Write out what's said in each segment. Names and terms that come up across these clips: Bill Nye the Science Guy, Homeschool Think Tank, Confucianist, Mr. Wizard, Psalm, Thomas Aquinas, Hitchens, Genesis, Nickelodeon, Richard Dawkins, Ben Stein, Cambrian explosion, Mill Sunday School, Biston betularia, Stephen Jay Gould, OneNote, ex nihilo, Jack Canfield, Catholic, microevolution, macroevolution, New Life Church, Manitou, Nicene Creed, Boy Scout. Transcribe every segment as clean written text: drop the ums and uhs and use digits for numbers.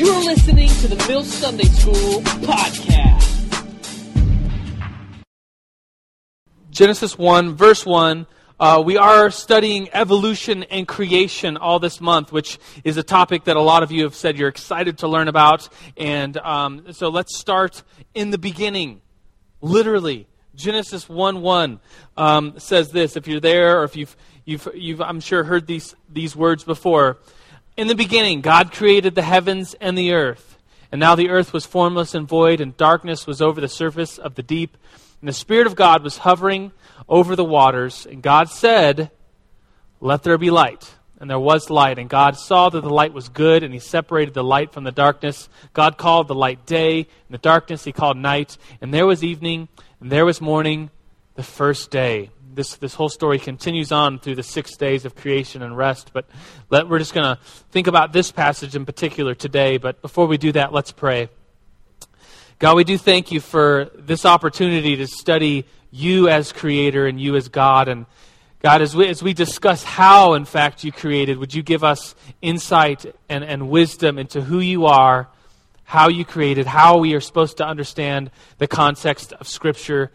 You're listening to the Mill Sunday School podcast. Genesis 1, verse 1. We are studying evolution and creation all this month, which is a topic that a lot of you have said you're excited to learn about. And so let's start in the beginning, literally. Genesis 1:1 says this. If you're there, or if you've I'm sure heard these words before. In the beginning, God created the heavens and the earth. And now the earth was formless and void, and darkness was over the surface of the deep. And the Spirit of God was hovering over the waters. And God said, "Let there be light." And there was light. And God saw that the light was good, and he separated the light from the darkness. God called the light day, and the darkness he called night. And there was evening, and there was morning, the first day. This whole story continues on through the 6 days of creation and rest. But we're just going to think about this passage in particular today. But before we do that, let's pray. God, we do thank you for this opportunity to study you as creator and you as God. And God, as we discuss how, in fact, you created, would you give us insight and wisdom into who you are, how you created, how we are supposed to understand the context of Scripture.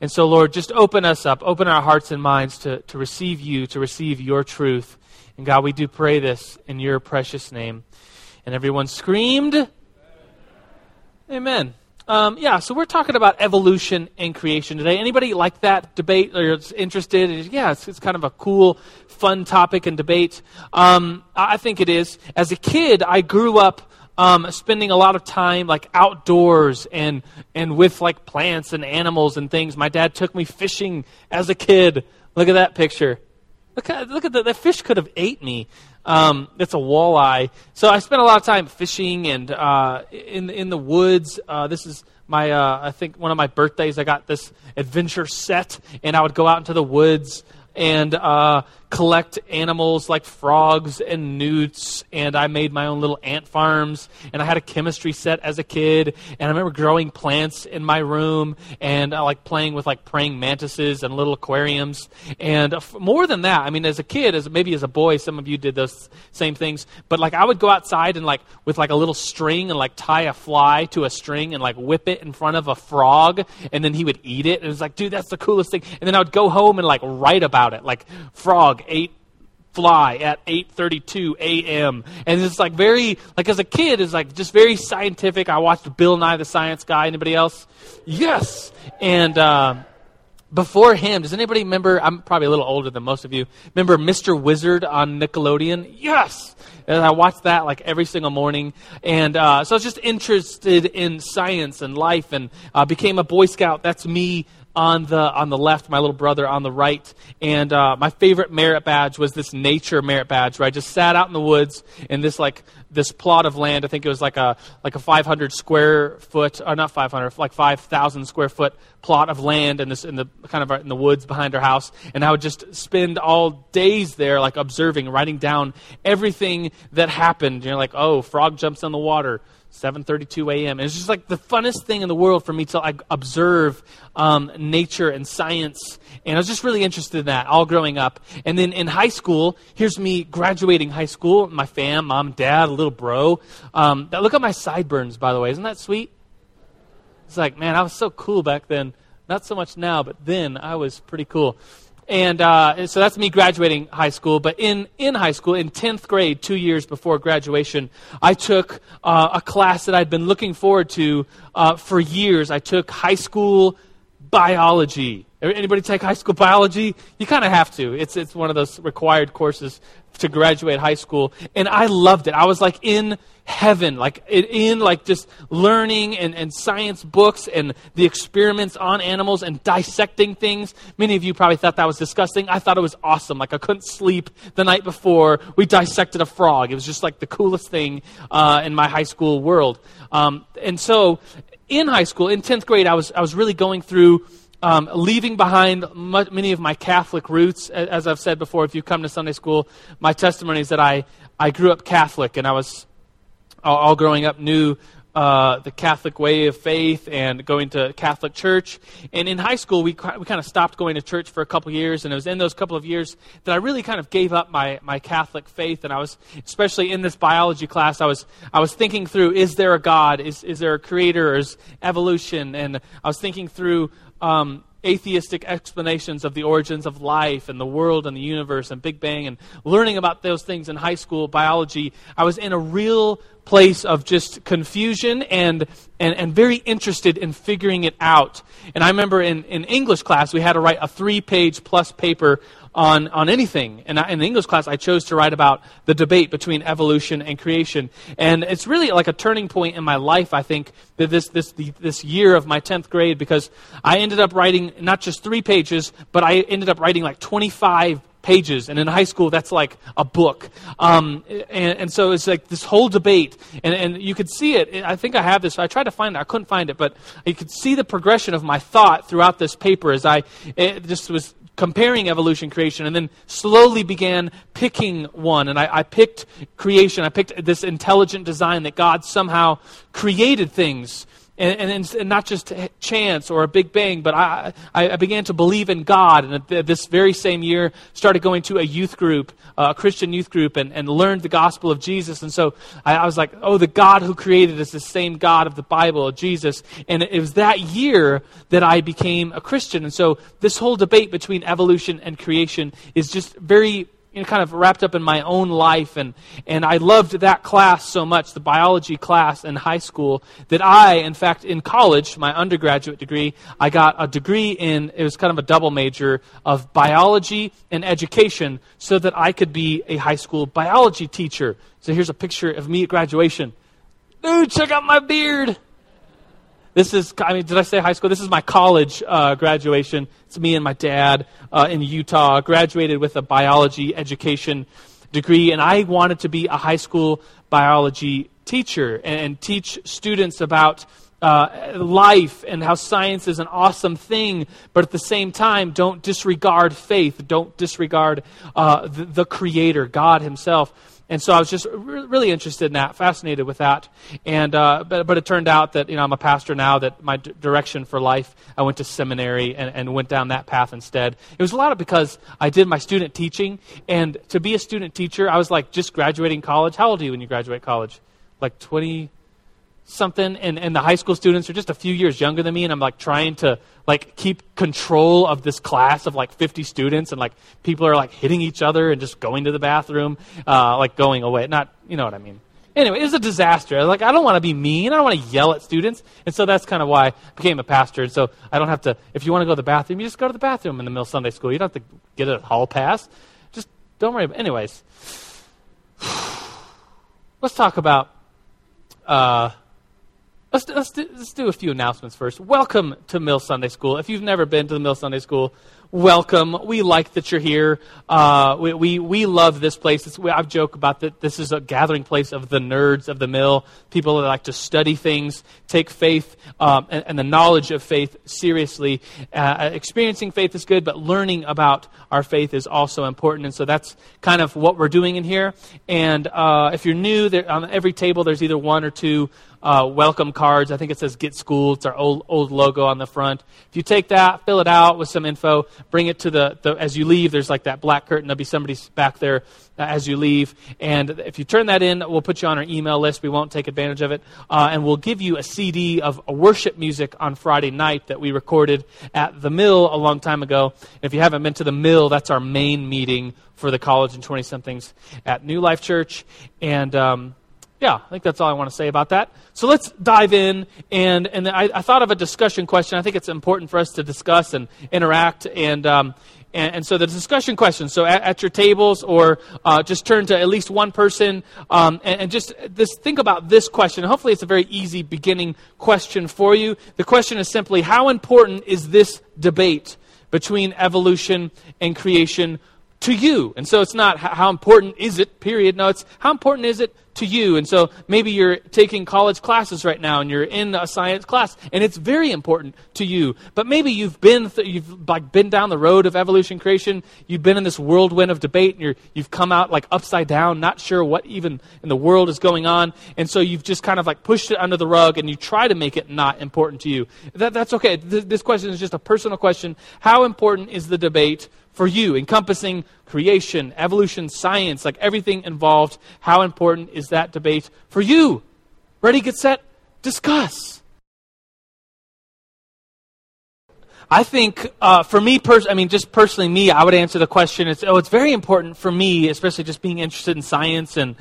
And so, Lord, just open us up, open our hearts and minds to receive you, to receive your truth. And God, we do pray this in your precious name. And everyone screamed, Amen. Amen. So we're talking about evolution and creation today. Anybody like that debate or is interested? Yeah, it's kind of a cool, fun topic and debate. I think it is. As a kid, I grew up spending a lot of time like outdoors and with like plants and animals and things. My dad took me fishing as a kid. Look at that picture. Look at that fish could have ate me. It's a walleye. So I spent a lot of time fishing and in the woods. This is my I think one of my birthdays. I got this adventure set, and I would go out into the woods and collect animals like frogs and newts. And I made my own little ant farms. And I had a chemistry set as a kid. And I remember growing plants in my room and like playing with like praying mantises and little aquariums. And more than that, I mean, as a kid, maybe as a boy, some of you did those same things. But like I would go outside and like with like a little string and like tie a fly to a string and like whip it in front of a frog. And then he would eat it. And it was like, dude, that's the coolest thing. And then I would go home and like write about it. Like frog ate fly at 8:32 a.m. And it's like very, like as a kid, it's like just very scientific. I watched Bill Nye the Science Guy. Anybody else? Yes. And before him, does anybody remember, I'm probably a little older than most of you, remember Mr. Wizard on Nickelodeon? Yes. And I watched that like every single morning. And so I was just interested in science and life and became a Boy Scout. That's me on the left, my little brother on the right. And my favorite merit badge was this nature merit badge where I just sat out in the woods in this like this plot of land. I think it was like a 500 square foot, or not 500, like 5,000 square foot plot of land in the woods behind our house. And I would just spend all days there like observing, writing down everything that happened. You know, like, oh, frog jumps on the water, 7:32 a.m. And it's just like the funnest thing in the world for me to like observe nature and science. And I was just really interested in that all growing up. And then in high school, here's me graduating high school, my fam, mom, dad, a little bro. Look at my sideburns, by the way. Isn't that sweet? It's like, man, I was so cool back then. Not so much now, but then I was pretty cool. And so that's me graduating high school. But in high school, in 10th grade, 2 years before graduation, I took a class that I'd been looking forward to for years. I took high school biology. Anybody take high school biology? You kind of have to. It's one of those required courses to graduate high school. And I loved it. I was like in heaven, like in like just learning and science books and the experiments on animals and dissecting things. Many of you probably thought that was disgusting. I thought it was awesome. Like I couldn't sleep the night before we dissected a frog. It was just like the coolest thing in my high school world. And so in high school, in 10th grade, I was really going through leaving behind many of my Catholic roots. As I've said before, if you come to Sunday school, my testimony is that I grew up Catholic, and I was all growing up knew the Catholic way of faith and going to Catholic church. And in high school, we kind of stopped going to church for a couple years, and it was in those couple of years that I really kind of gave up my Catholic faith. And I was, especially in this biology class, I was thinking through, is there a God? Is there a creator? Or is evolution? And I was thinking through atheistic explanations of the origins of life and the world and the universe and Big Bang, and learning about those things in high school biology. I was in a real place of just confusion and very interested in figuring it out. And I remember in English class, we had to write a 3-page plus paper on anything. And in English class, I chose to write about the debate between evolution and creation. And it's really like a turning point in my life, I think, that this year of my 10th grade, because I ended up writing not just 3 pages, but I ended up writing like 25 pages. And in high school, that's like a book. And so it's like this whole debate. And you could see it. I think I have this. I tried to find it. I couldn't find it. But you could see the progression of my thought throughout this paper as it just was comparing evolution, creation, and then slowly began picking one. And I picked creation. I picked this intelligent design that God somehow created things. And not just chance or a Big Bang, but I began to believe in God. And this very same year, started going to a youth group, a Christian youth group, and learned the gospel of Jesus. And so I was like, oh, the God who created is the same God of the Bible, Jesus. And it was that year that I became a Christian. And so this whole debate between evolution and creation is just very, you know, kind of wrapped up in my own life, and I loved that class so much, the biology class in high school, that I, in fact, in college, my undergraduate degree, I got a degree in, it was kind of a double major of biology and education, so that I could be a high school biology teacher. So here's a picture of me at graduation. Dude, check out my beard! This is, I mean, did I say high school? This is my college graduation. It's me and my dad in Utah. Graduated with a biology education degree, and I wanted to be a high school biology teacher and teach students about life and how science is an awesome thing, but at the same time, don't disregard faith. Don't disregard the Creator, God Himself. And so I was just really interested in that, fascinated with that. And but it turned out that, you know, I'm a pastor now, that my direction for life, I went to seminary and went down that path instead. It was a lot of because I did my student teaching. And to be a student teacher, I was like just graduating college. How old are you when you graduate college? Like 20-something. And the high school students are just a few years younger than me. And I'm like trying to like keep control of this class of like 50 students, and like people are like hitting each other and just going to the bathroom, like going away. Not, you know what I mean. Anyway, it was a disaster. Like, I don't want to be mean. I don't want to yell at students. And so that's kind of why I became a pastor. And so I don't have to, if you want to go to the bathroom, you just go to the bathroom in the Mill Sunday School. You don't have to get a hall pass. Just don't worry about it. Anyways, let's talk about, Let's do a few announcements first. Welcome to Mill Sunday School. If you've never been to the Mill Sunday School, welcome. We like that you're here. We love this place. I joke about that this is a gathering place of the nerds of the Mill, people that like to study things, take faith and the knowledge of faith seriously. Experiencing faith is good, but learning about our faith is also important. And so that's kind of what we're doing in here. And if you're new, on every table there's either one or two welcome cards. I think it says Get Schooled. It's our old logo on the front. If you take that, fill it out with some info, bring it to the as you leave, there's like that black curtain. There'll be somebody back there as you leave. And if you turn that in, we'll put you on our email list. We won't take advantage of it. And we'll give you a CD of worship music on Friday night that we recorded at the Mill a long time ago. And if you haven't been to the Mill, that's our main meeting for the college and 20-somethings at New Life Church. And, yeah, I think that's all I want to say about that. So let's dive in, and I thought of a discussion question. I think it's important for us to discuss and interact, and so the discussion question. So at your tables, or just turn to at least one person, and just this, think about this question. Hopefully it's a very easy beginning question for you. The question is simply, how important is this debate between evolution and creation to you? And so it's not how important is it, period. No, it's how important is it to you. And so maybe you're taking college classes right now and you're in a science class and it's very important to you. But maybe you've been down the road of evolution creation. You've been in this whirlwind of debate and you've come out like upside down, not sure what even in the world is going on. And so you've just kind of like pushed it under the rug and you try to make it not important to you. That's okay. This question is just a personal question. How important is the debate for you, encompassing creation, evolution, science, like everything involved? How important is that debate for you? Ready, get set, discuss. I think for me, personally, I would answer the question. It's very important for me, especially just being interested in science and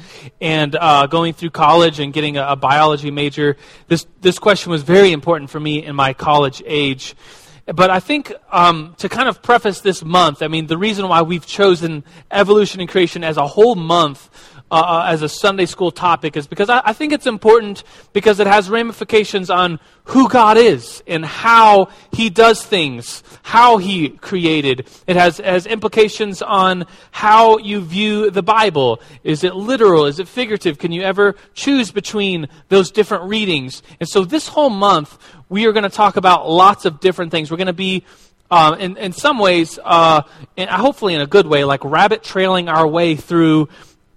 going through college and getting a biology major. This question was very important for me in my college age. But I think to kind of preface this month, the reason why we've chosen evolution and creation as a whole month as a Sunday school topic is because I think it's important because it has ramifications on who God is and how he does things, how he created. It has implications on how you view the Bible. Is it literal? Is it figurative? Can you ever choose between those different readings? And so this whole month, we are going to talk about lots of different things. We're going to be, in some ways, and hopefully in a good way, like rabbit trailing our way through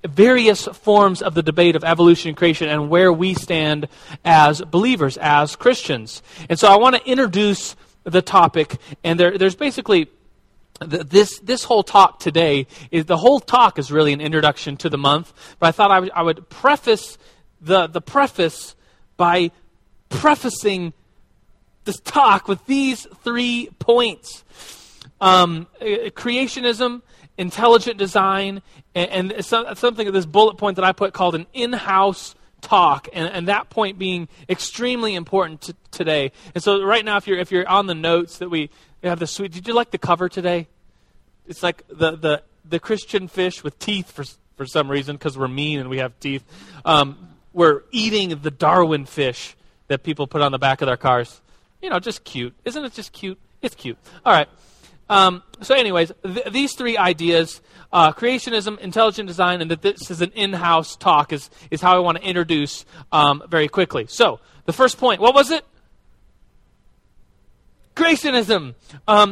various forms of the debate of evolution and creation and where we stand as believers, as Christians. And so I want to introduce the topic, and there's basically this whole talk today. The whole talk is really an introduction to the month, but I thought I would preface the preface by prefacing this talk with these 3 points. Creationism, intelligent design, and something of this bullet point that I put called an in-house talk, and that point being extremely important today. And so right now, if you're on the notes that we have the sweet, did you like the cover today? It's like the Christian fish with teeth for some reason, because we're mean and we have teeth. We're eating the Darwin fish that people put on the back of their cars. You know, just cute. Isn't it just cute? It's cute. All right. So anyways, these 3 ideas, creationism, intelligent design, and that this is an in-house talk is how I want to introduce very quickly. So the first point, what was it? Creationism.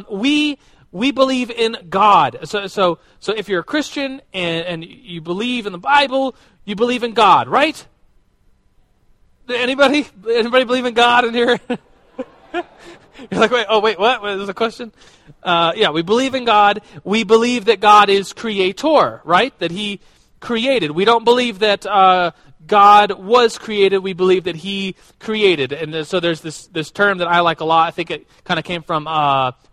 We believe in God. So if you're a Christian and you believe in the Bible, you believe in God, right? Anybody believe in God in here? You're like, wait, what? What is the question? Yeah, we believe in God. We believe that God is creator, right? That he created. We don't believe that God was created. We believe that he created. And so there's this term that I like a lot. I think it kind of came from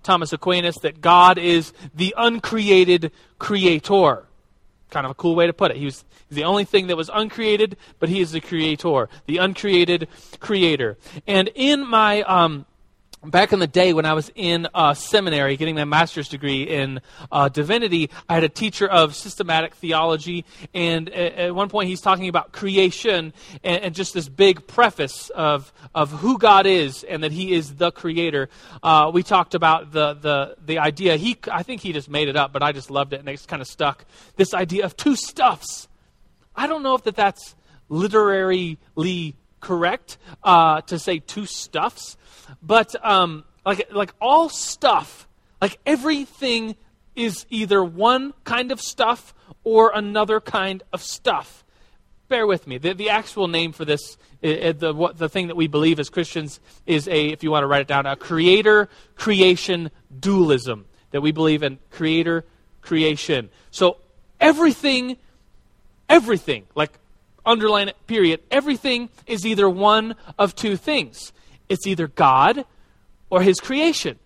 Thomas Aquinas, that God is the uncreated creator. Kind of a cool way to put it. He was the only thing that was uncreated, but he is the creator, the uncreated creator. And in my... back in the day when I was in seminary getting my master's degree in divinity, I had a teacher of systematic theology, and at one point he's talking about creation and just this big preface of who God is and that he is the creator. We talked about the idea, I think he just made it up, but I just loved it and it's kind of stuck, this idea of two stuffs. I don't know if that's literarily correct to say two stuffs, but like all stuff, like everything is either one kind of stuff or another kind of stuff. Bear with me. The actual name for this, the thing that we believe as Christians is if you want to write it down, a creator creation dualism, that we believe in creator creation. So everything like, underline it, period. Everything is either one of two things. It's either God or his creation.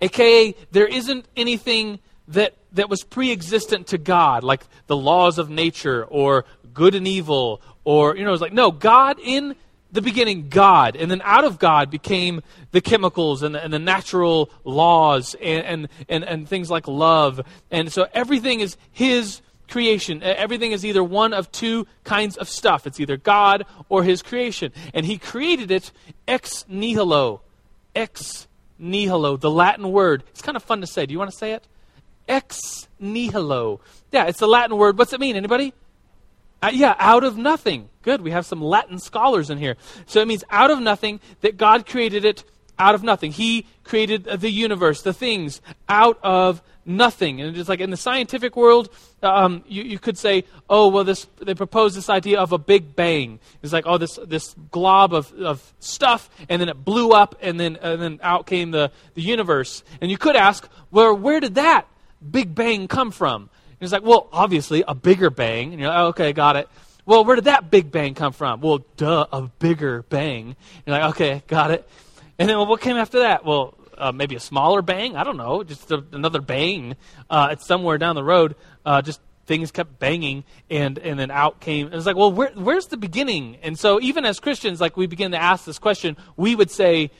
AKA, there isn't anything that was pre-existent to God, like the laws of nature or good and evil, or, it's like, no, God in the beginning, God, and then out of God became the chemicals and the natural laws and things like love. And so everything is his creation. Everything is either one of two kinds of stuff. It's either God or his creation. And he created it ex nihilo. Ex nihilo, the Latin word. It's kind of fun to say. Do you want to say it? Ex nihilo. Yeah, it's the Latin word. What's it mean? Anybody? Out of nothing. Good, we have some Latin scholars in here. So it means out of nothing, that God created it out of nothing. He created the universe, the things, out of nothing. And it's like in the scientific world, you could say, they proposed this idea of a big bang. It's like, this glob of stuff, and then it blew up, and then out came the universe. And you could ask, well, where did that big bang come from? And it's like, well, obviously, a bigger bang. And you're like, okay, got it. Well, where did that big bang come from? Well, duh, a bigger bang. And you're like, okay, got it. And then, well, what came after that? Well, maybe a smaller bang? I don't know. Just another bang. It's somewhere down the road. Just things kept banging, and then out came. It was like, well, where's the beginning? And so even as Christians, like, we begin to ask this question, we would say,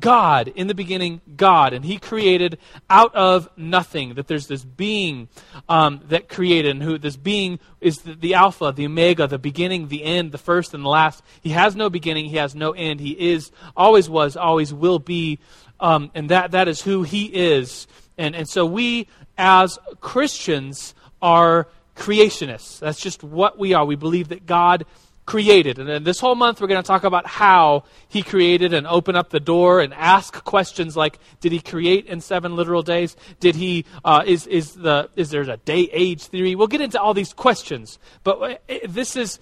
God, in the beginning, God. And he created out of nothing, that there's this being that created, and who this being is the Alpha, the Omega, the beginning, the end, the first and the last. He has no beginning. He has no end. He is, always was, always will be. And that is who he is. And so we as Christians are creationists. That's just what we are. We believe that God created. And then this whole month, we're going to talk about how he created and open up the door and ask questions like, did he create in 7 literal days? Did he, is there a day age theory? We'll get into all these questions, but this is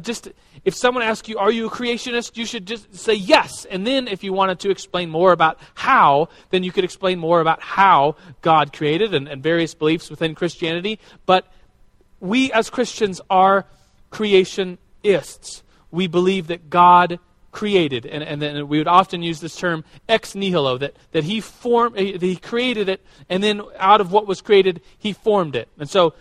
just, if someone asks you, are you a creationist? You should just say yes. And then if you wanted to explain more about how, then you could explain more about how God created and various beliefs within Christianity. But we as Christians are creationists. We believe that God created, and then we would often use this term ex nihilo, that he created it, and then out of what was created, he formed it. And so,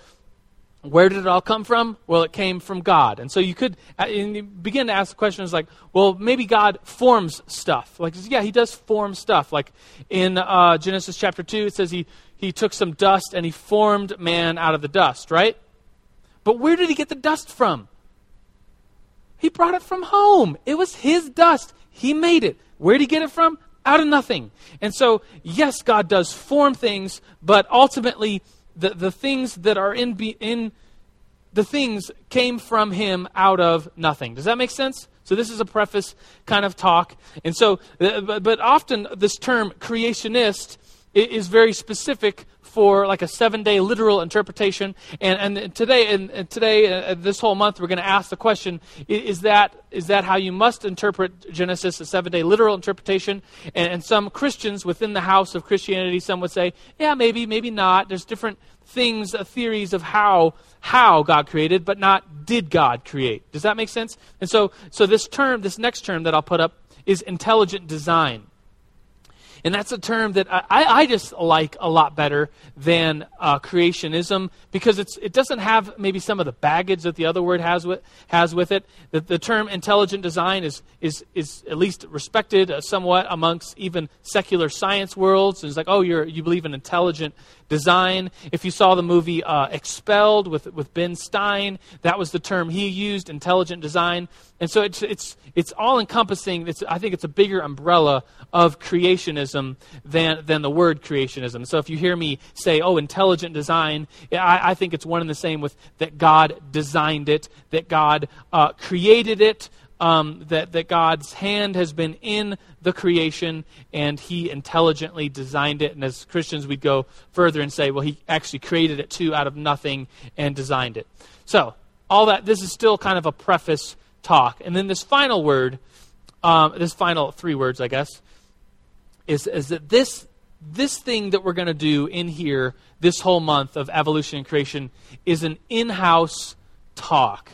where did it all come from? Well, it came from God. And so you could you begin to ask questions like, well, maybe God forms stuff. Like, yeah, he does form stuff. Like in Genesis chapter 2, it says he took some dust and he formed man out of the dust, right? But where did he get the dust from? He brought it from home. It was his dust. He made it. Where did he get it from? Out of nothing. And so, yes, God does form things, but ultimately the things that are in the things came from him out of nothing. Does that make sense? So this is a preface kind of talk. And so, but often this term creationist is very specific for like a 7-day literal interpretation, and today, this whole month, we're going to ask the question: Is that how you must interpret Genesis? A 7-day literal interpretation? And some Christians within the house of Christianity, some would say, yeah, maybe not. There's different things, theories of how God created, but not did God create. Does that make sense? And so this next term that I'll put up is intelligent design. And that's a term that I just like a lot better than creationism, because it doesn't have maybe some of the baggage that the other word has with it. The term intelligent design is at least respected somewhat amongst even secular science worlds. And it's like, you believe in intelligent design. If you saw the movie Expelled with Ben Stein, that was the term he used, intelligent design. And so it's all encompassing. I think it's a bigger umbrella of creationism than the word creationism. So if you hear me say, intelligent design, I think it's one and the same with that God designed it, that God created it, that God's hand has been in the creation, and he intelligently designed it. And as Christians, we'd go further and say, well, he actually created it too out of nothing and designed it. So all that, this is still kind of a preface talk. And then this final word, this final 3 words, I guess, is that this thing that we're going to do in here this whole month of evolution and creation is an in-house talk.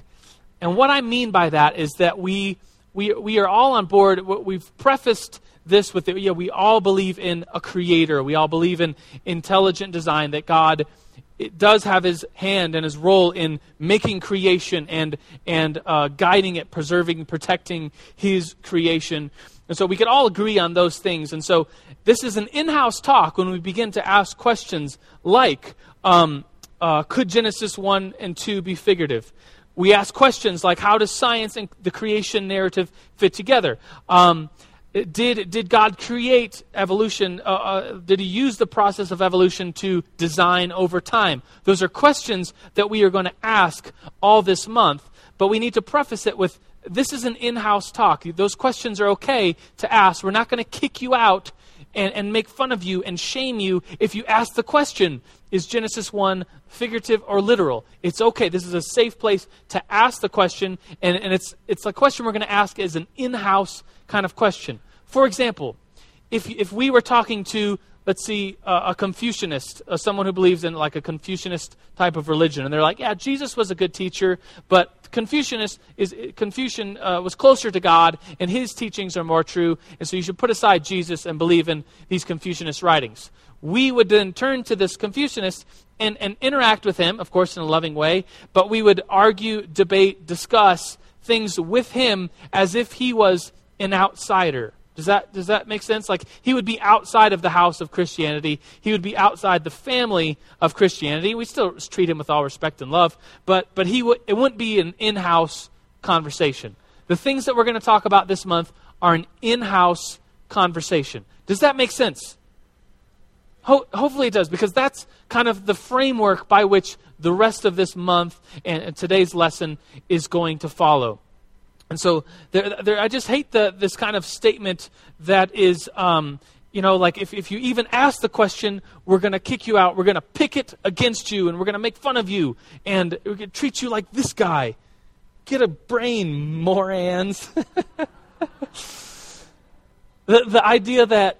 And what I mean by that is that we are all on board. We've prefaced this with, we all believe in a creator. We all believe in intelligent design, that God does have his hand and his role in making creation and guiding it, preserving, protecting his creation. And so we could all agree on those things. And so this is an in-house talk when we begin to ask questions like, could Genesis 1 and 2 be figurative? We ask questions like, how does science and the creation narrative fit together? Did God create evolution? Did he use the process of evolution to design over time? Those are questions that we are going to ask all this month, but we need to preface it with, this is an in-house talk. Those questions are okay to ask. We're not going to kick you out and make fun of you and shame you if you ask the question, is Genesis 1 figurative or literal? It's okay. This is a safe place to ask the question, and it's a question we're going to ask as an in-house kind of question. For example, if we were talking to, let's see, a Confucianist, someone who believes in like a Confucianist type of religion, and they're like, yeah, Jesus was a good teacher, but Confucian was closer to God, and his teachings are more true, and so you should put aside Jesus and believe in these Confucianist writings. We would then turn to this Confucianist and interact with him, of course, in a loving way, but we would argue, debate, discuss things with him as if he was an outsider. Does that make sense? Like, he would be outside of the house of Christianity. He would be outside the family of Christianity. We still treat him with all respect and love, but it wouldn't be an in-house conversation. The things that we're going to talk about this month are an in-house conversation. Does that make sense? Hopefully it does, because that's kind of the framework by which the rest of this month and today's lesson is going to follow. And so I just hate this kind of statement that is, like if you even ask the question, we're going to kick you out, we're going to pick it against you, and we're going to make fun of you, and we're going to treat you like this guy. Get a brain, morons. The idea that,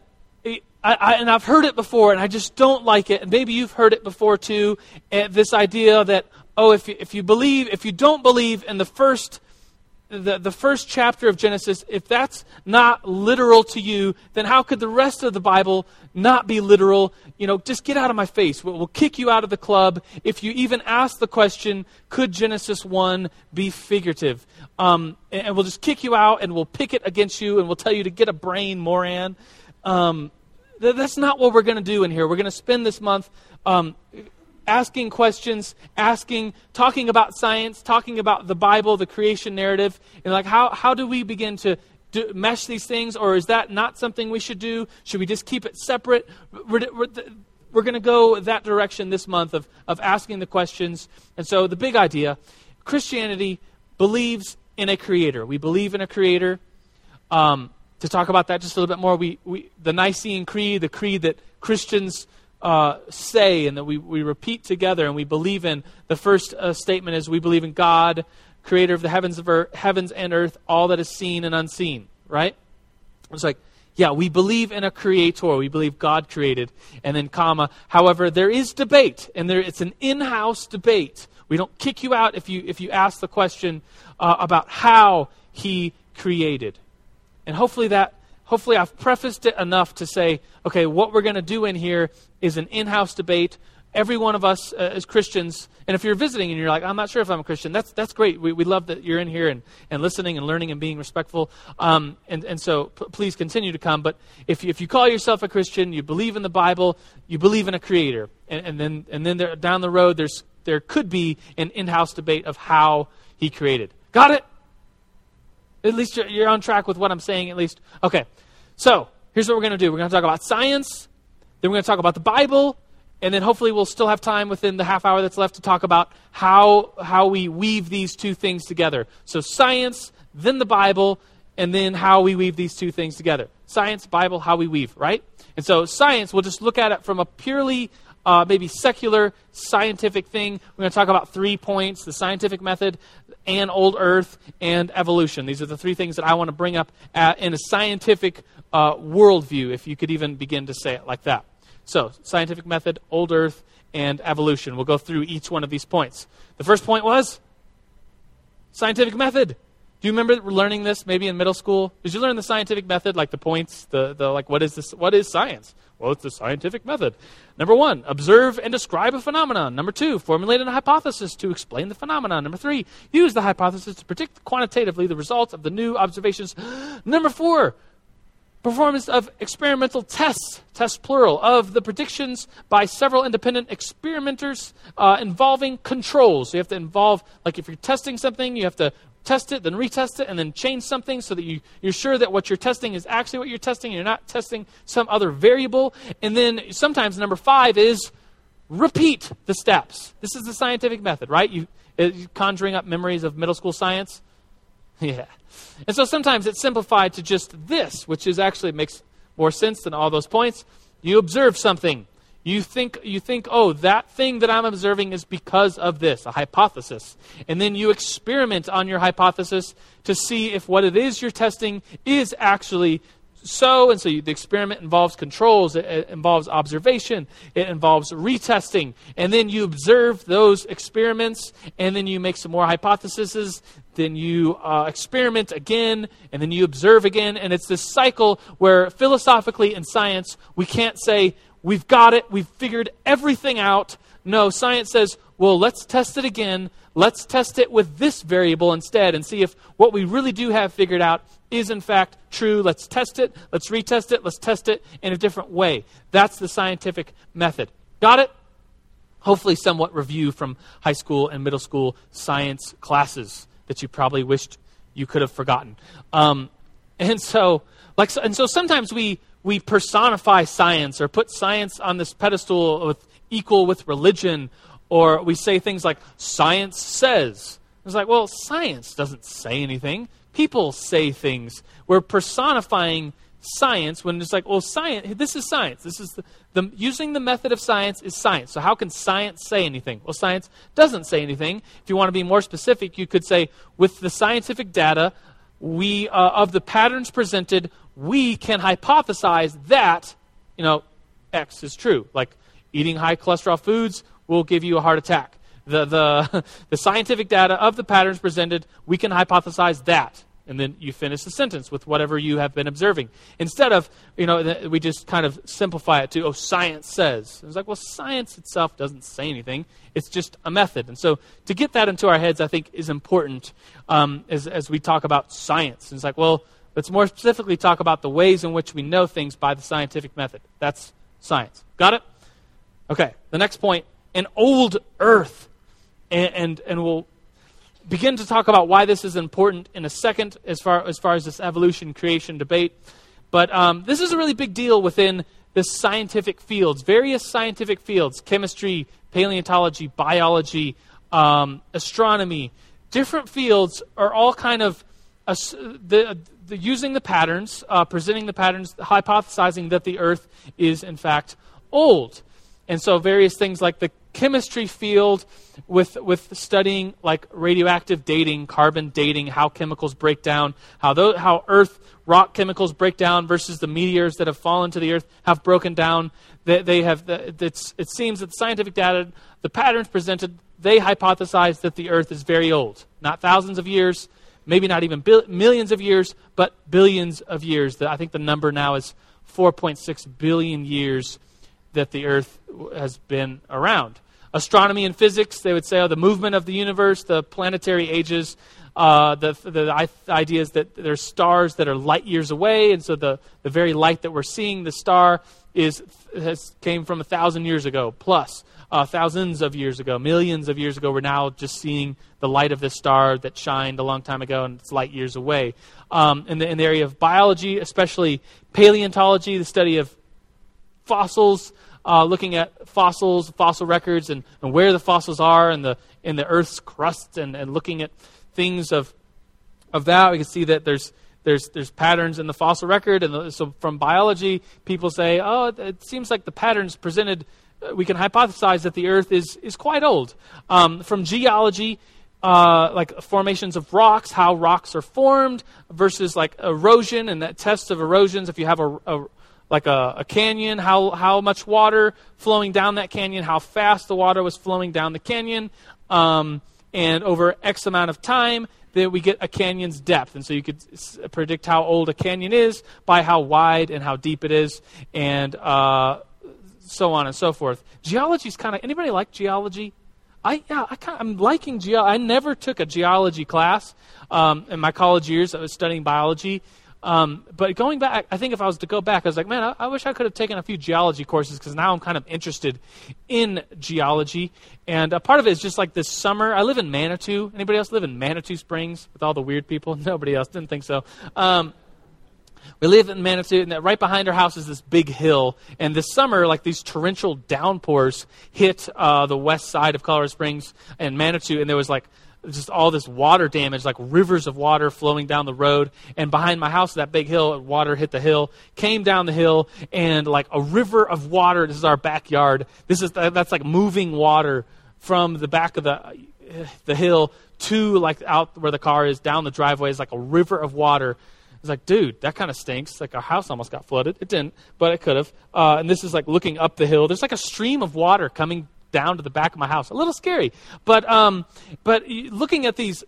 and I've heard it before, and I just don't like it, and maybe you've heard it before too, this idea that, if you don't believe in the first the first chapter of Genesis, if that's not literal to you, then how could the rest of the Bible not be literal? Just get out of my face. We'll kick you out of the club if you even ask the question, could Genesis 1 be figurative? And we'll just kick you out, and we'll pick it against you, and we'll tell you to get a brain, moron. That's not what we're going to do in here. We're going to spend this month asking questions, talking about science, talking about the Bible, the creation narrative, and like how do we begin to mesh these things, or is that not something we should do? Should we just keep it separate? We're going to go that direction this month of asking the questions. And so the big idea, Christianity believes in a creator. We believe in a creator. To talk about that just a little bit more, the Nicene Creed, the creed that Christians say and that we repeat together and we believe in. The first statement is, we believe in God, creator of the heavens and earth, all that is seen and unseen, right? It's like, yeah, we believe in a creator. We believe God created, and then comma. However, there is debate, and it's an in-house debate. We don't kick you out if you ask the question about how he created. And hopefully I've prefaced it enough to say, okay, what we're going to do in here is an in-house debate. Every one of us as Christians, and if you're visiting and you're like, I'm not sure if I'm a Christian, that's great. We love that you're in here and listening and learning and being respectful. So please continue to come. But if you call yourself a Christian, you believe in the Bible, you believe in a creator, and then there, down the road there could be an in-house debate of how he created. Got it? At least you're on track with what I'm saying, at least. Okay, so here's what we're going to do. We're going to talk about science, then we're going to talk about the Bible, and then hopefully we'll still have time within the half hour that's left to talk about how we weave these two things together. So science, then the Bible, and then how we weave these two things together. Science, Bible, how we weave, right? And so science, we'll just look at it from a purely maybe secular scientific thing. We're going to talk about 3 points: the scientific method, and old earth, and evolution. These are the three things that I want to bring up in a scientific worldview, if you could even begin to say it like that. So scientific method, old earth, and evolution. We'll go through each one of these points. The first point was scientific method. Do you remember learning this maybe in middle school? Did you learn the scientific method, like the points, like what is this? What is science? Well, it's the scientific method. Number 1, observe and describe a phenomenon. Number 2, formulate a hypothesis to explain the phenomenon. Number 3, use the hypothesis to predict quantitatively the results of the new observations. Number 4, performance of experimental tests plural, of the predictions by several independent experimenters involving controls. So you have to involve, like if you're testing something, you have to test it, then retest it, and then change something so that you're sure that what you're testing is actually what you're testing, and you're not testing some other variable. And then sometimes number 5 is repeat the steps. This is the scientific method, right? You're conjuring up memories of middle school science. Yeah. And so sometimes it's simplified to just this, which is actually makes more sense than all those points. You observe something. You think, oh, that thing that I'm observing is because of this, a hypothesis. And then you experiment on your hypothesis to see if what it is you're testing is actually so. And so the experiment involves controls. It involves observation. It involves retesting. And then you observe those experiments, and then you make some more hypotheses. Then you experiment again, and then you observe again. And it's this cycle where philosophically in science, we can't say, we've got it. We've figured everything out. No, science says, well, let's test it again. Let's test it with this variable instead and see if what we really do have figured out is in fact true. Let's test it. Let's retest it. Let's test it in a different way. That's the scientific method. Got it? Hopefully somewhat review from high school and middle school science classes that you probably wished you could have forgotten. And so sometimes we personify science or put science on this pedestal with equal with religion, or we say things like science says. It's like, well, science doesn't say anything. People say things. We're personifying science when it's like, well, science, this is science. This is the using the method of science is science. So how can science say anything? Well, science doesn't say anything. If you want to be more specific, you could say with the scientific data, we of the patterns presented, we can hypothesize that, X is true. Like eating high cholesterol foods will give you a heart attack. The scientific data of the patterns presented, we can hypothesize that. And then you finish the sentence with whatever you have been observing. Instead of, we just kind of simplify it to, oh, science says. It's like, well, science itself doesn't say anything. It's just a method. And so to get that into our heads, I think, is important as we talk about science. And it's like, well, let's more specifically talk about the ways in which we know things by the scientific method. That's science. Got it? Okay, the next point, an old earth. And we'll begin to talk about why this is important in a second as far as this evolution-creation debate. But this is a really big deal within the scientific fields, various scientific fields, chemistry, paleontology, biology, astronomy. Different fields are all kind of using the patterns, presenting the patterns, hypothesizing that the earth is, in fact, old. And so various things like the chemistry field with studying like radioactive dating, carbon dating, how chemicals break down, how earth rock chemicals break down versus the meteors that have fallen to the earth have broken down. It seems that the scientific data, the patterns presented, they hypothesize that the earth is very old, not thousands of years, maybe not even millions of years, but billions of years. I think the number now is 4.6 billion years that the earth has been around. Astronomy and physics, they would say, the movement of the universe, the planetary ages, the idea is that there's stars that are light years away, and so the very light that we're seeing, the star, came from 1,000 years ago, plus thousands of years ago, millions of years ago. We're now just seeing the light of this star that shined a long time ago, and it's light years away. In the area of biology, especially paleontology, the study of fossils, looking at fossil records, and where the fossils are in the Earth's crust, and looking at things of that, we can see that there's patterns in the fossil record. And so from biology, people say, oh, it seems like the patterns presented, we can hypothesize that the Earth is quite old. From geology, like formations of rocks, how rocks are formed versus like erosion, and that test of erosions. If you have a canyon, how much water flowing down that canyon, how fast the water was flowing down the canyon, and over X amount of time, then we get a canyon's depth. And so you could predict how old a canyon is by how wide and how deep it is, and so on and so forth. Geology's kind of, anybody like geology? I'm liking geology. I never took a geology class in my college years. I was studying biology. But going back, I think if I was to go back, I was like, man, I wish I could have taken a few geology courses, because now I'm kind of interested in geology. And a part of it is just like this summer. I live in Manitou. Anybody else live in Manitou Springs with all the weird people? Nobody else. Didn't think so. We live in Manitou, and right behind our house is this big hill. And this summer, like, these torrential downpours hit the west side of Colorado Springs and Manitou, and there was like just all this water damage, like rivers of water flowing down the road. And behind my house, that big hill, water hit the hill, came down the hill, and like a river of water, this is our backyard. That's like moving water from the back of the hill to like out where the car is, down the driveway is like a river of water. It's like, dude, that kind of stinks. Like, our house almost got flooded. It didn't, but it could have. And this is like looking up the hill. There's like a stream of water coming down to the back of my house. A little scary. But looking at these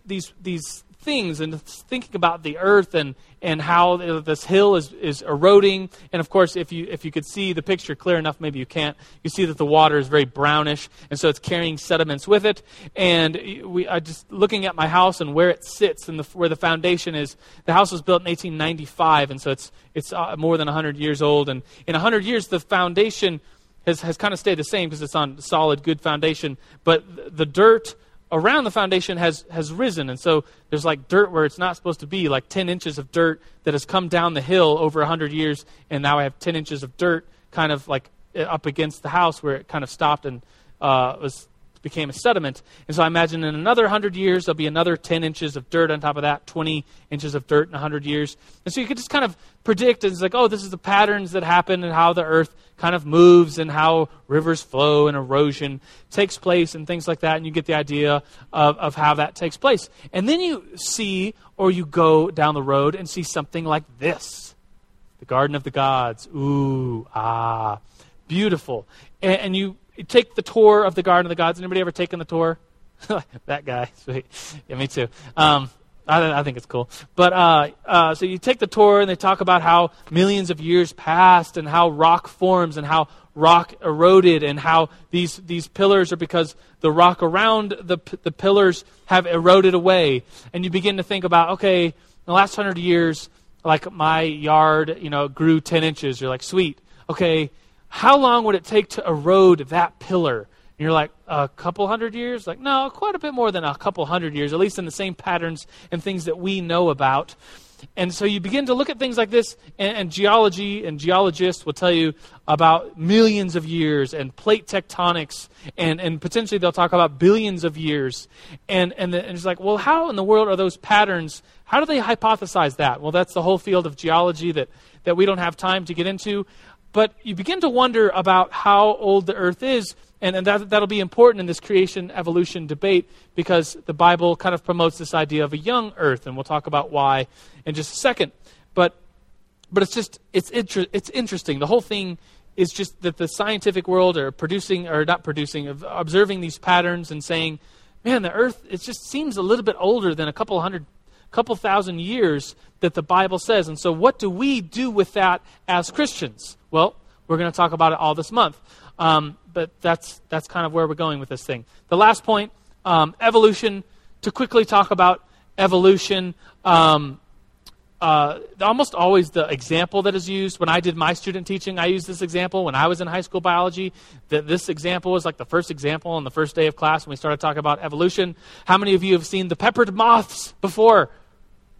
things and thinking about the earth and how this hill is eroding. And of course, if you could see the picture clear enough, maybe you can't, you see that the water is very brownish, and so it's carrying sediments with it. And we are just looking at my house and where it sits and where the foundation is. The house was built in 1895, and so it's more than 100 years old. And in 100 years, the foundation has kind of stayed the same because it's on solid, good foundation. But the dirt around the foundation has risen, and so there's like dirt where it's not supposed to be, like 10 inches of dirt that has come down the hill over 100 years, and now I have 10 inches of dirt kind of like up against the house where it kind of stopped and became a sediment. And so I imagine in another 100 years, there'll be another 10 inches of dirt on top of that, 20 inches of dirt in 100 years. And so you could just kind of predict, and it's like, oh, this is the patterns that happen and how the earth kind of moves and how rivers flow and erosion takes place and things like that. And you get the idea of how that takes place. And then you see, or you go down the road and see something like this, the Garden of the Gods. Ooh, ah, beautiful. And you take the tour of the Garden of the Gods. Anybody ever taken the tour? That guy. Sweet. Yeah, me too. I think it's cool. But so you take the tour, and they talk about how millions of years passed and how rock forms and how rock eroded and how these pillars are because the rock around the pillars have eroded away. And you begin to think about, okay, in the last 100 years, like my yard, grew 10 inches. You're like, sweet. Okay, how long would it take to erode that pillar? And you're like, a couple hundred years? Like, no, quite a bit more than a couple hundred years, at least in the same patterns and things that we know about. And so you begin to look at things like this, and geology and geologists will tell you about millions of years and plate tectonics, and potentially they'll talk about billions of years. And it's like, well, how in the world are those patterns? How do they hypothesize that? Well, that's the whole field of geology that we don't have time to get into. But you begin to wonder about how old the earth is, and that'll be important in this creation-evolution debate, because the Bible kind of promotes this idea of a young earth, and we'll talk about why in just a second. But it's interesting. The whole thing is just that the scientific world are observing these patterns and saying, man, the earth, it just seems a little bit older than a couple thousand years that the Bible says. And so what do we do with that as Christians? Well, we're going to talk about it all this month. But that's kind of where we're going with this thing. The last point, evolution. To quickly talk about evolution, almost always the example that is used. When I did my student teaching, I used this example. When I was in high school biology, this example was like the first example on the first day of class when we started talking about evolution. How many of you have seen the peppered moths before?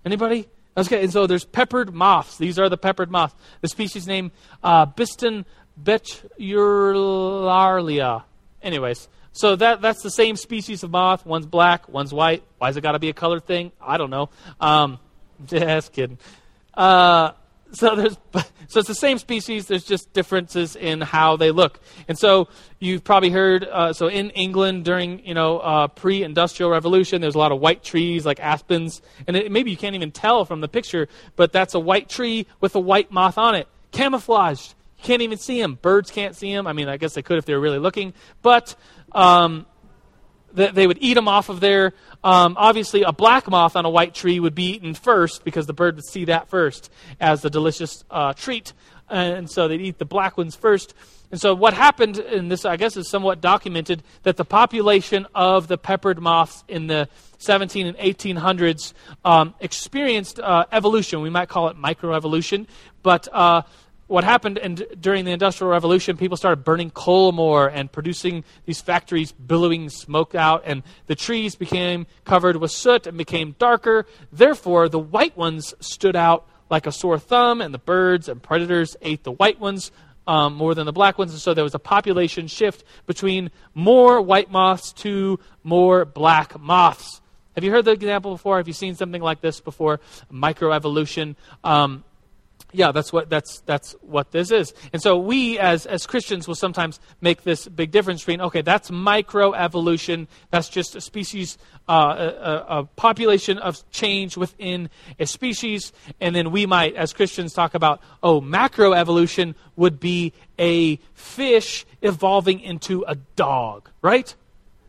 Anybody? Okay, and so there's peppered moths. These are the peppered moths. The species name, Biston betularia. Anyways, so that's the same species of moth. One's black, one's white. Why's it got to be a colored thing? I don't know. Just kidding. So it's the same species. There's just differences in how they look. And so you've probably heard, so in England during, pre-industrial revolution, there's a lot of white trees like aspens. And maybe you can't even tell from the picture, but that's a white tree with a white moth on it. Camouflaged. You can't even see them. Birds can't see them. I mean, I guess they could if they were really looking. But they would eat them off of there. Obviously, a black moth on a white tree would be eaten first because the bird would see that first as the delicious treat. and so they'd eat the black ones first. And so what happened, and this I guess is somewhat documented, that the population of the peppered moths in the 17 and 1800s experienced evolution. We might call it microevolution, but what happened during the Industrial Revolution, people started burning coal more and producing these factories billowing smoke out, and the trees became covered with soot and became darker. Therefore, the white ones stood out like a sore thumb, and the birds and predators ate the white ones more than the black ones. And so there was a population shift between more white moths to more black moths. Have you heard the example before? Have you seen something like this before? Microevolution. Yeah, that's what this is. And so we as Christians will sometimes make this big difference between, okay, that's microevolution. That's just a species, a population of change within a species. And then we might, as Christians, talk about, oh, macroevolution would be a fish evolving into a dog, right?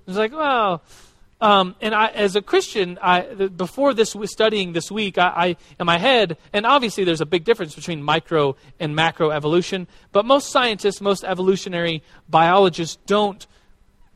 It's like, well... and I, as a Christian, before this studying this week, I in my head, and obviously there's a big difference between micro and macro evolution, but most scientists, most evolutionary biologists don't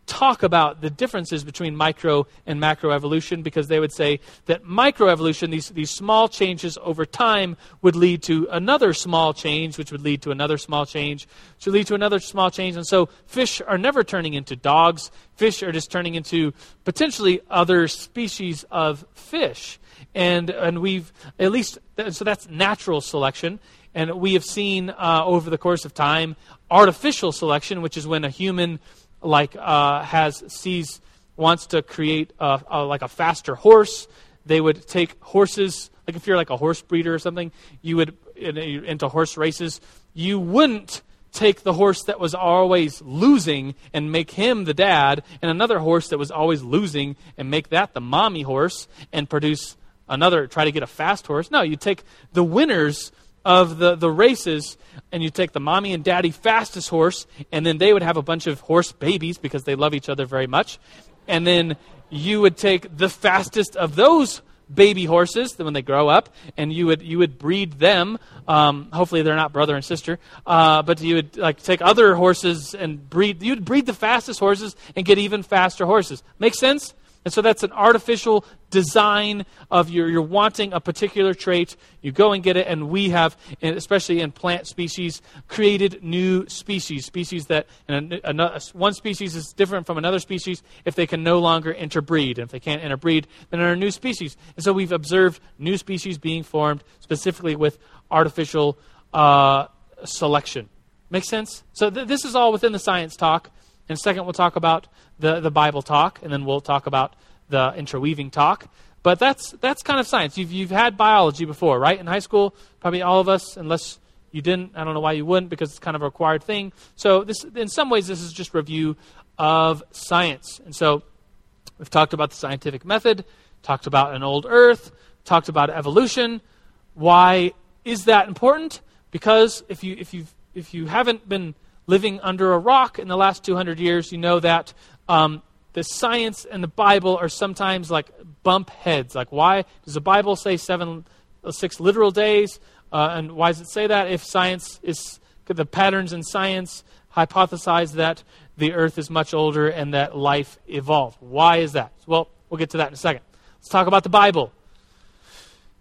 talk about the differences between micro and macro evolution, because they would say that microevolution, these small changes over time, would lead to another small change, which would lead to another small change, which would lead to another small change. And so fish are never turning into dogs. Fish are just turning into potentially other species of fish. And we've at least, so that's natural selection. And we have seen over the course of time artificial selection, which is when a human wants to create a faster horse. They would take horses, like if you're like a horse breeder or something, you would, into horse races, you wouldn't take the horse that was always losing and make him the dad, and another horse that was always losing and make that the mommy horse and produce another, try to get a fast horse. No, you take the winners of the races, and you take the mommy and daddy fastest horse, and then they would have a bunch of horse babies because they love each other very much. And then you would take the fastest of those baby horses when they grow up, and you would breed them. Hopefully they're not brother and sister, but you would take other horses and breed. You'd breed the fastest horses and get even faster horses. Make sense? And so that's an artificial design of you're wanting a particular trait, you go and get it, and we have, especially in plant species, created new species that, one species is different from another species if they can no longer interbreed. If they can't interbreed, then there are new species. And so we've observed new species being formed specifically with artificial selection. Make sense? So this is all within the science talk. And second, we'll talk about the Bible talk, and then we'll talk about the interweaving talk. But that's kind of science. You've had biology before, right? In high school, probably all of us, unless you didn't. I don't know why you wouldn't, because it's kind of a required thing. So this, in some ways, this is just review of science. And so we've talked about the scientific method, talked about an old earth, talked about evolution. Why is that important? Because if you haven't been living under a rock in the last 200 years, you know that the science and the Bible are sometimes like bump heads. Like, why does the Bible say 6 literal days? And why does it say that if science is, the patterns in science hypothesize that the earth is much older and that life evolved? Why is that? Well, we'll get to that in a second. Let's talk about the Bible.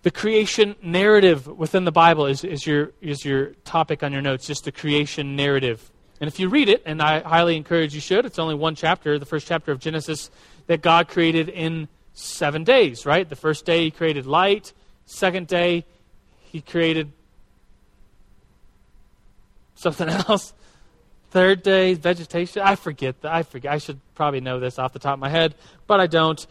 The creation narrative within the Bible is your topic on your notes, just the creation narrative. And if you read it, and I highly encourage you should, it's only one chapter, the first chapter of Genesis, that God created in 7 days, right? The first day he created light. Second day he created something else. Third day, vegetation. I forget. I should probably know this off the top of my head, but I don't.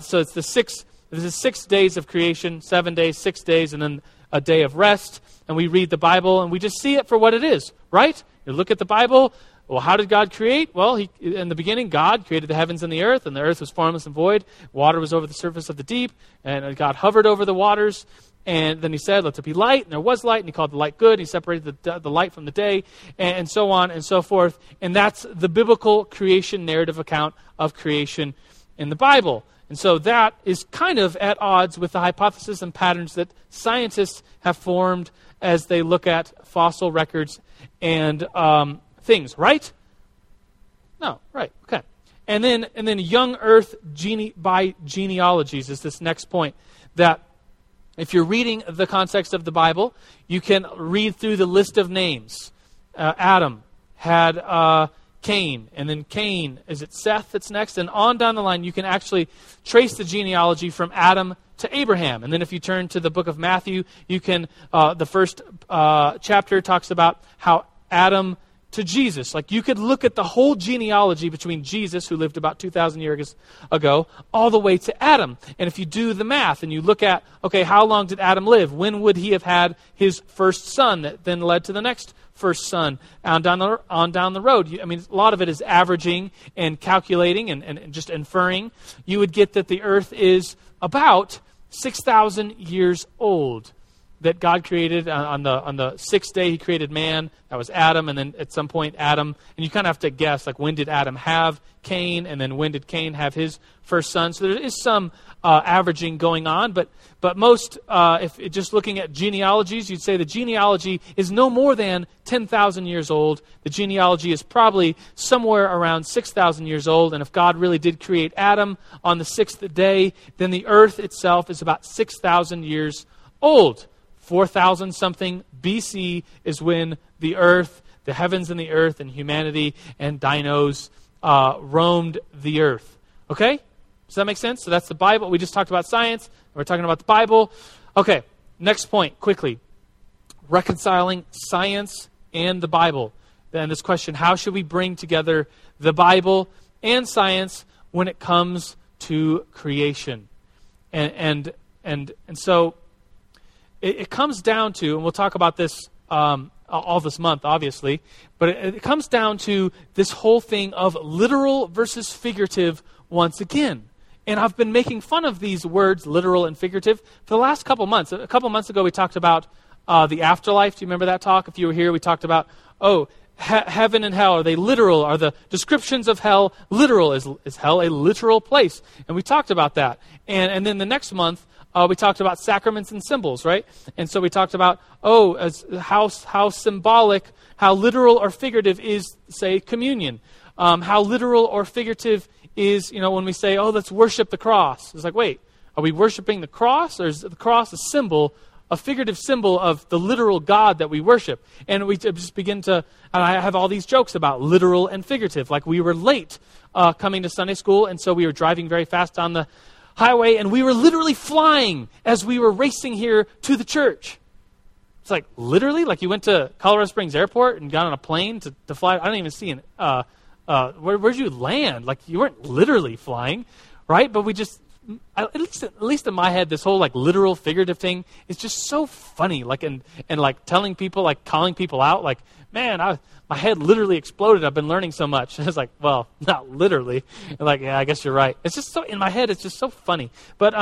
So it's the sixth. This is 6 days of creation, 7 days, 6 days, and then a day of rest. And we read the Bible, and we just see it for what it is, right? You look at the Bible. Well, how did God create? Well, in the beginning, God created the heavens and the earth, and the earth was formless and void. Water was over the surface of the deep, and God hovered over the waters. And then he said, let there be light, and there was light, and he called the light good. He separated the light from the day, and so on and so forth. And that's the biblical creation narrative account of creation in the Bible. And so that is kind of at odds with the hypotheses and patterns that scientists have formed as they look at fossil records and things, right? No, right, okay. And then young Earth by genealogies is this next point, that if you're reading the context of the Bible, you can read through the list of names. Adam had Cain, and then Cain, is it Seth that's next? And on down the line, you can actually trace the genealogy from Adam to Abraham. And then if you turn to the book of Matthew, you can, the first chapter talks about how Adam to Jesus. Like, you could look at the whole genealogy between Jesus, who lived about 2,000 years ago, all the way to Adam. And if you do the math and you look at, okay, how long did Adam live? When would he have had his first son that then led to the next first son on down the road? I mean, a lot of it is averaging and calculating and just inferring. You would get that the earth is about 6,000 years old, that God created on the sixth day. He created man. That was Adam. And then at some point, Adam, and you kind of have to guess, like, when did Adam have Cain? And then when did Cain have his first son? So there is some averaging going on, but most, if just looking at genealogies, you'd say the genealogy is no more than 10,000 years old. The genealogy is probably somewhere around 6,000 years old. And if God really did create Adam on the sixth day, then the earth itself is about 6,000 years old. 4,000 something BC is when the earth, the heavens and the earth and humanity and dinos roamed the earth. Okay? Does that make sense? So that's the Bible. We just talked about science. We're talking about the Bible. Okay, next point, quickly. Reconciling science and the Bible. Then this question, how should we bring together the Bible and science when it comes to creation? And so it comes down to, and we'll talk about this all this month, obviously, but it comes down to this whole thing of literal versus figurative once again. And I've been making fun of these words, literal and figurative, for the last couple months. A couple months ago, we talked about the afterlife. Do you remember that talk? If you were here, we talked about, heaven and hell, are they literal? Are the descriptions of hell literal? Is hell a literal place? And we talked about that. And then the next month, we talked about sacraments and symbols, right? And so we talked about, how symbolic, how literal or figurative is, say, communion. How literal or figurative is, when we say, let's worship the cross. It's like, wait, are we worshiping the cross? Or is the cross a symbol, a figurative symbol of the literal God that we worship? And we just begin to, and I have all these jokes about literal and figurative. Like, we were late coming to Sunday school, and so we were driving very fast on the highway, and we were literally flying as we were racing here to the church. It's like, literally? Like, you went to Colorado Springs Airport and got on a plane to fly? I don't even see an... where'd you land? Like, you weren't literally flying, right? But we just... At least in my head, this whole, like, literal, figurative thing is just so funny. Like, and like, telling people, like, calling people out, like, man, my head literally exploded. I've been learning so much. And it's like, well, not literally. And like, yeah, I guess you're right. It's just so, in my head, it's just so funny. But,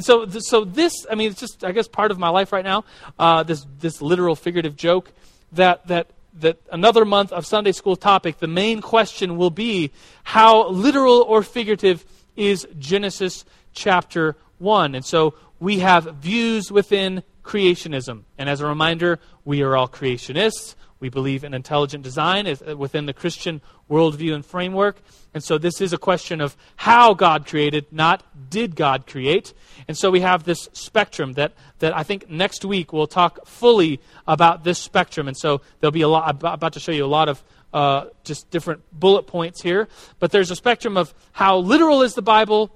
so this, I mean, it's just, I guess, part of my life right now, this literal, figurative joke that another month of Sunday school topic, the main question will be how literal or figurative is Genesis chapter 1. And so we have views within creationism. And as a reminder, we are all creationists. We believe in intelligent design within the Christian worldview and framework. And so this is a question of how God created, not did God create. And so we have this spectrum that I think next week we'll talk fully about this spectrum. And so there'll be a lot, I'm about to show you a lot of just different bullet points here. But there's a spectrum of how literal is the Bible.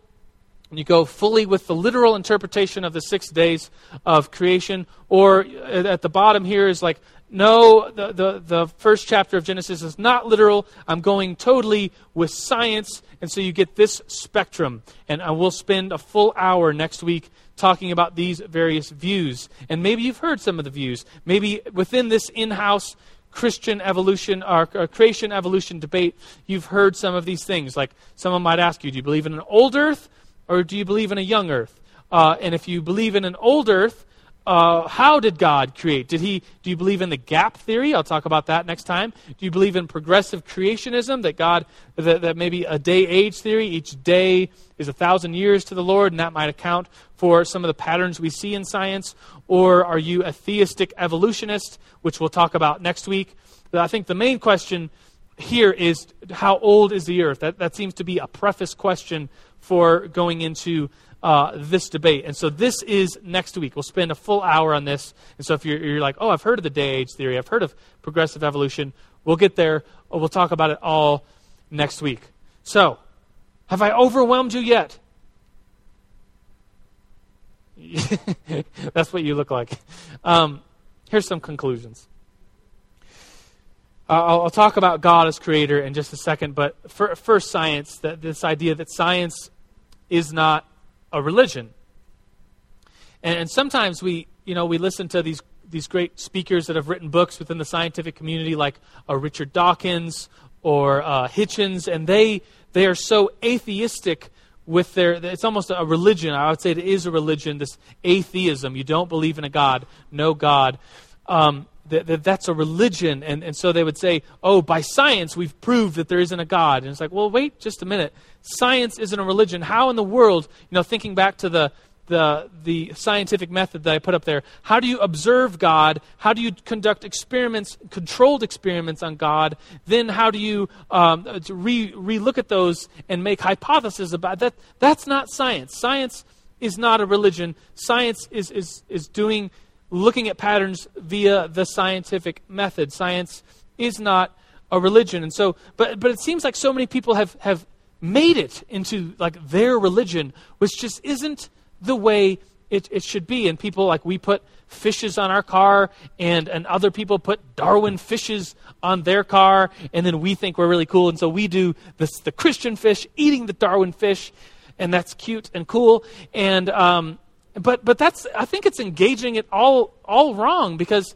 You go fully with the literal interpretation of the 6 days of creation. Or at the bottom here is like, no, the first chapter of Genesis is not literal. I'm going totally with science. And so you get this spectrum. And I will spend a full hour next week talking about these various views. And maybe you've heard some of the views. Maybe within this in-house Christian evolution or creation evolution debate, you've heard some of these things. Like, someone might ask you, do you believe in an old earth or do you believe in a young earth? And if you believe in an old earth, How did God create? Do you believe in the gap theory? I'll talk about that next time. Do you believe in progressive creationism, that God, that maybe a day-age theory, each day is 1,000 years to the Lord, and that might account for some of the patterns we see in science? Or are you a theistic evolutionist, which we'll talk about next week? But I think the main question here is, how old is the earth? That seems to be a preface question for going into this debate. And so this is next week. We'll spend a full hour on this. And so if you're like, oh, I've heard of the day-age theory, I've heard of progressive evolution, we'll get there, or we'll talk about it all next week. So, have I overwhelmed you yet? That's what you look like. Here's some conclusions. I'll talk about God as creator in just a second, but first science, that this idea that science is not a religion. And sometimes we listen to these great speakers that have written books within the scientific community, like Richard Dawkins or Hitchens, and they are so atheistic with their, it's almost a religion. I would say it is a religion, this atheism. You don't believe in a God, no God. That's a religion. And so they would say, oh, by science, we've proved that there isn't a God. And it's like, well, wait just a minute. Science isn't a religion. How in the world, thinking back to the scientific method that I put up there, how do you observe God? How do you conduct experiments, controlled experiments on God? Then how do you re-look at those and make hypotheses about that? That's not science. Science is not a religion. Science is doing... looking at patterns via the scientific method. Science is not a religion. And so, but it seems like so many people have made it into like their religion, which just isn't the way it should be. And people, like, we put fishes on our car, and other people put Darwin fishes on their car, and then we think we're really cool. And so we do this, the Christian fish eating the Darwin fish, and that's cute and cool. And, But that's, I think it's engaging it all wrong, because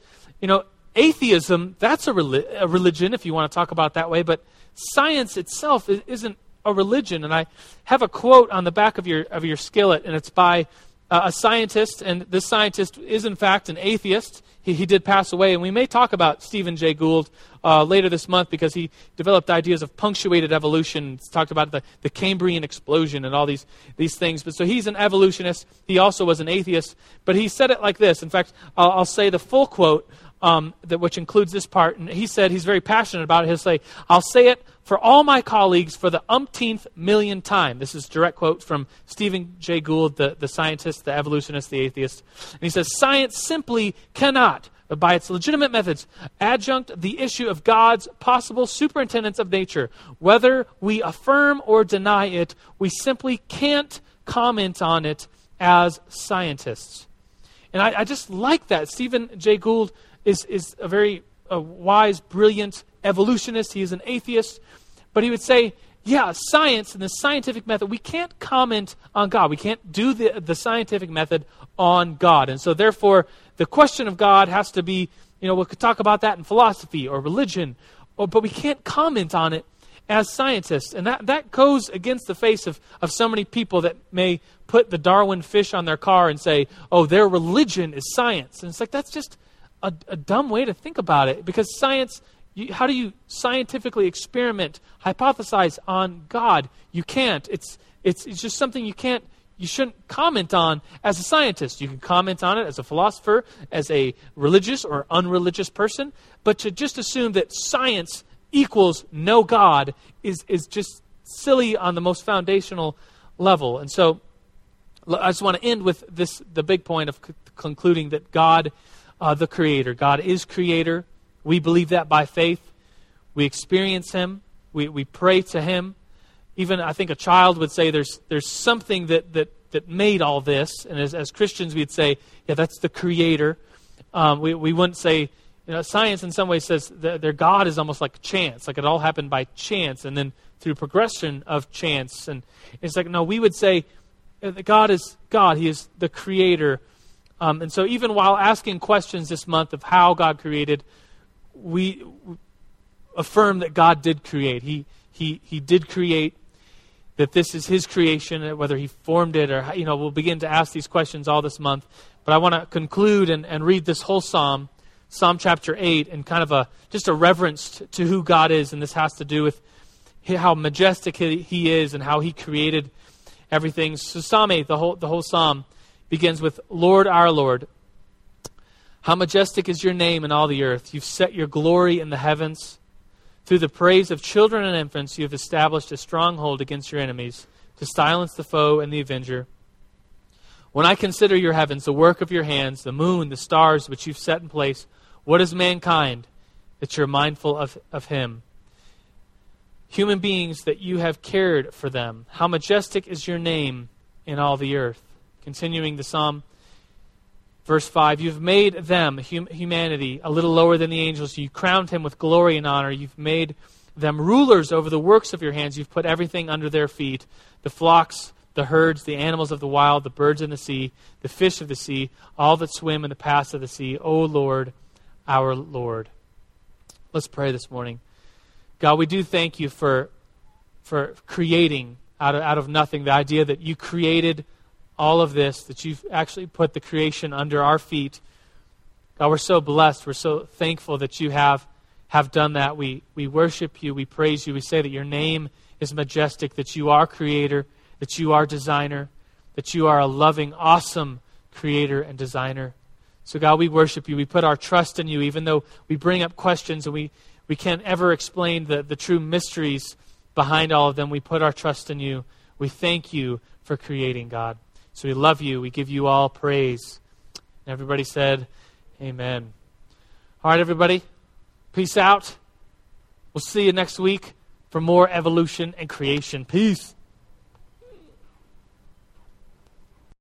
atheism, that's a religion if you want to talk about it that way, but science itself isn't a religion. And I have a quote on the back of your skillet, and it's by a scientist, and this scientist is in fact an atheist. He did pass away, and we may talk about Stephen Jay Gould later this month, because he developed ideas of punctuated evolution. It's talked about the Cambrian explosion and all these things. But so he's an evolutionist. He also was an atheist, but he said it like this. In fact, I'll say the full quote, which includes this part. And he said, he's very passionate about it. He'll say, "I'll say it for all my colleagues for the umpteenth million time." This is a direct quote from Stephen Jay Gould, the scientist, the evolutionist, the atheist. And he says, "Science simply cannot, by its legitimate methods, adjunct the issue of God's possible superintendence of nature. Whether we affirm or deny it, we simply can't comment on it as scientists." And I just like that. Stephen Jay Gould is a very wise, brilliant evolutionist. He is an atheist. But he would say, yeah, science and the scientific method, we can't comment on God. We can't do the scientific method on God. And so therefore, the question of God has to be, we could talk about that in philosophy or religion, but we can't comment on it as scientists. And that goes against the face of so many people that may put the Darwin fish on their car and say, oh, their religion is science. And it's like, that's just a dumb way to think about it, because science, how do you scientifically experiment, hypothesize on God? You can't. It's just something you shouldn't comment on as a scientist. You can comment on it as a philosopher, as a religious or unreligious person, but to just assume that science equals no God is just silly on the most foundational level. And so I just want to end with this, the big point of concluding that God, the creator. God is creator. We believe that by faith. We experience him. We pray to him. Even I think a child would say there's something that made all this. And as Christians, we'd say, yeah, that's the creator. We wouldn't say, science in some ways says their God is almost like chance. Like it all happened by chance and then through progression of chance. And it's like, no, we would say that God is God. He is the creator. And so even while asking questions this month of how God created, we affirm that God did create. He did create, that this is his creation, whether he formed it or, we'll begin to ask these questions all this month. But I want to conclude and read this whole psalm, Psalm chapter 8, and kind of just a reverence to who God is. And this has to do with how majestic he is and how he created everything. So Psalm 8, the whole psalm, begins with, Lord, our Lord, how majestic is your name in all the earth. You've set your glory in the heavens. Through the praise of children and infants, you have established a stronghold against your enemies to silence the foe and the avenger. When I consider your heavens, the work of your hands, the moon, the stars which you've set in place, what is mankind that you're mindful of him? Human beings that you have cared for them. How majestic is your name in all the earth. Continuing the psalm, verse 5, you've made them, humanity, a little lower than the angels. You crowned him with glory and honor. You've made them rulers over the works of your hands. You've put everything under their feet, the flocks, the herds, the animals of the wild, the birds in the sea, the fish of the sea, all that swim in the paths of the sea. O Lord, our Lord. Let's pray this morning. God, we do thank you for creating out of nothing, the idea that you created all of this, that you've actually put the creation under our feet. God, we're so blessed. We're so thankful that you have done that. We worship you. We praise you. We say that your name is majestic, that you are creator, that you are designer, that you are a loving, awesome creator and designer. So God, we worship you. We put our trust in you, even though we bring up questions and we can't ever explain the true mysteries behind all of them. We put our trust in you. We thank you for creating, God. So we love you. We give you all praise. And everybody said, amen. All right, everybody. Peace out. We'll see you next week for more evolution and creation. Peace.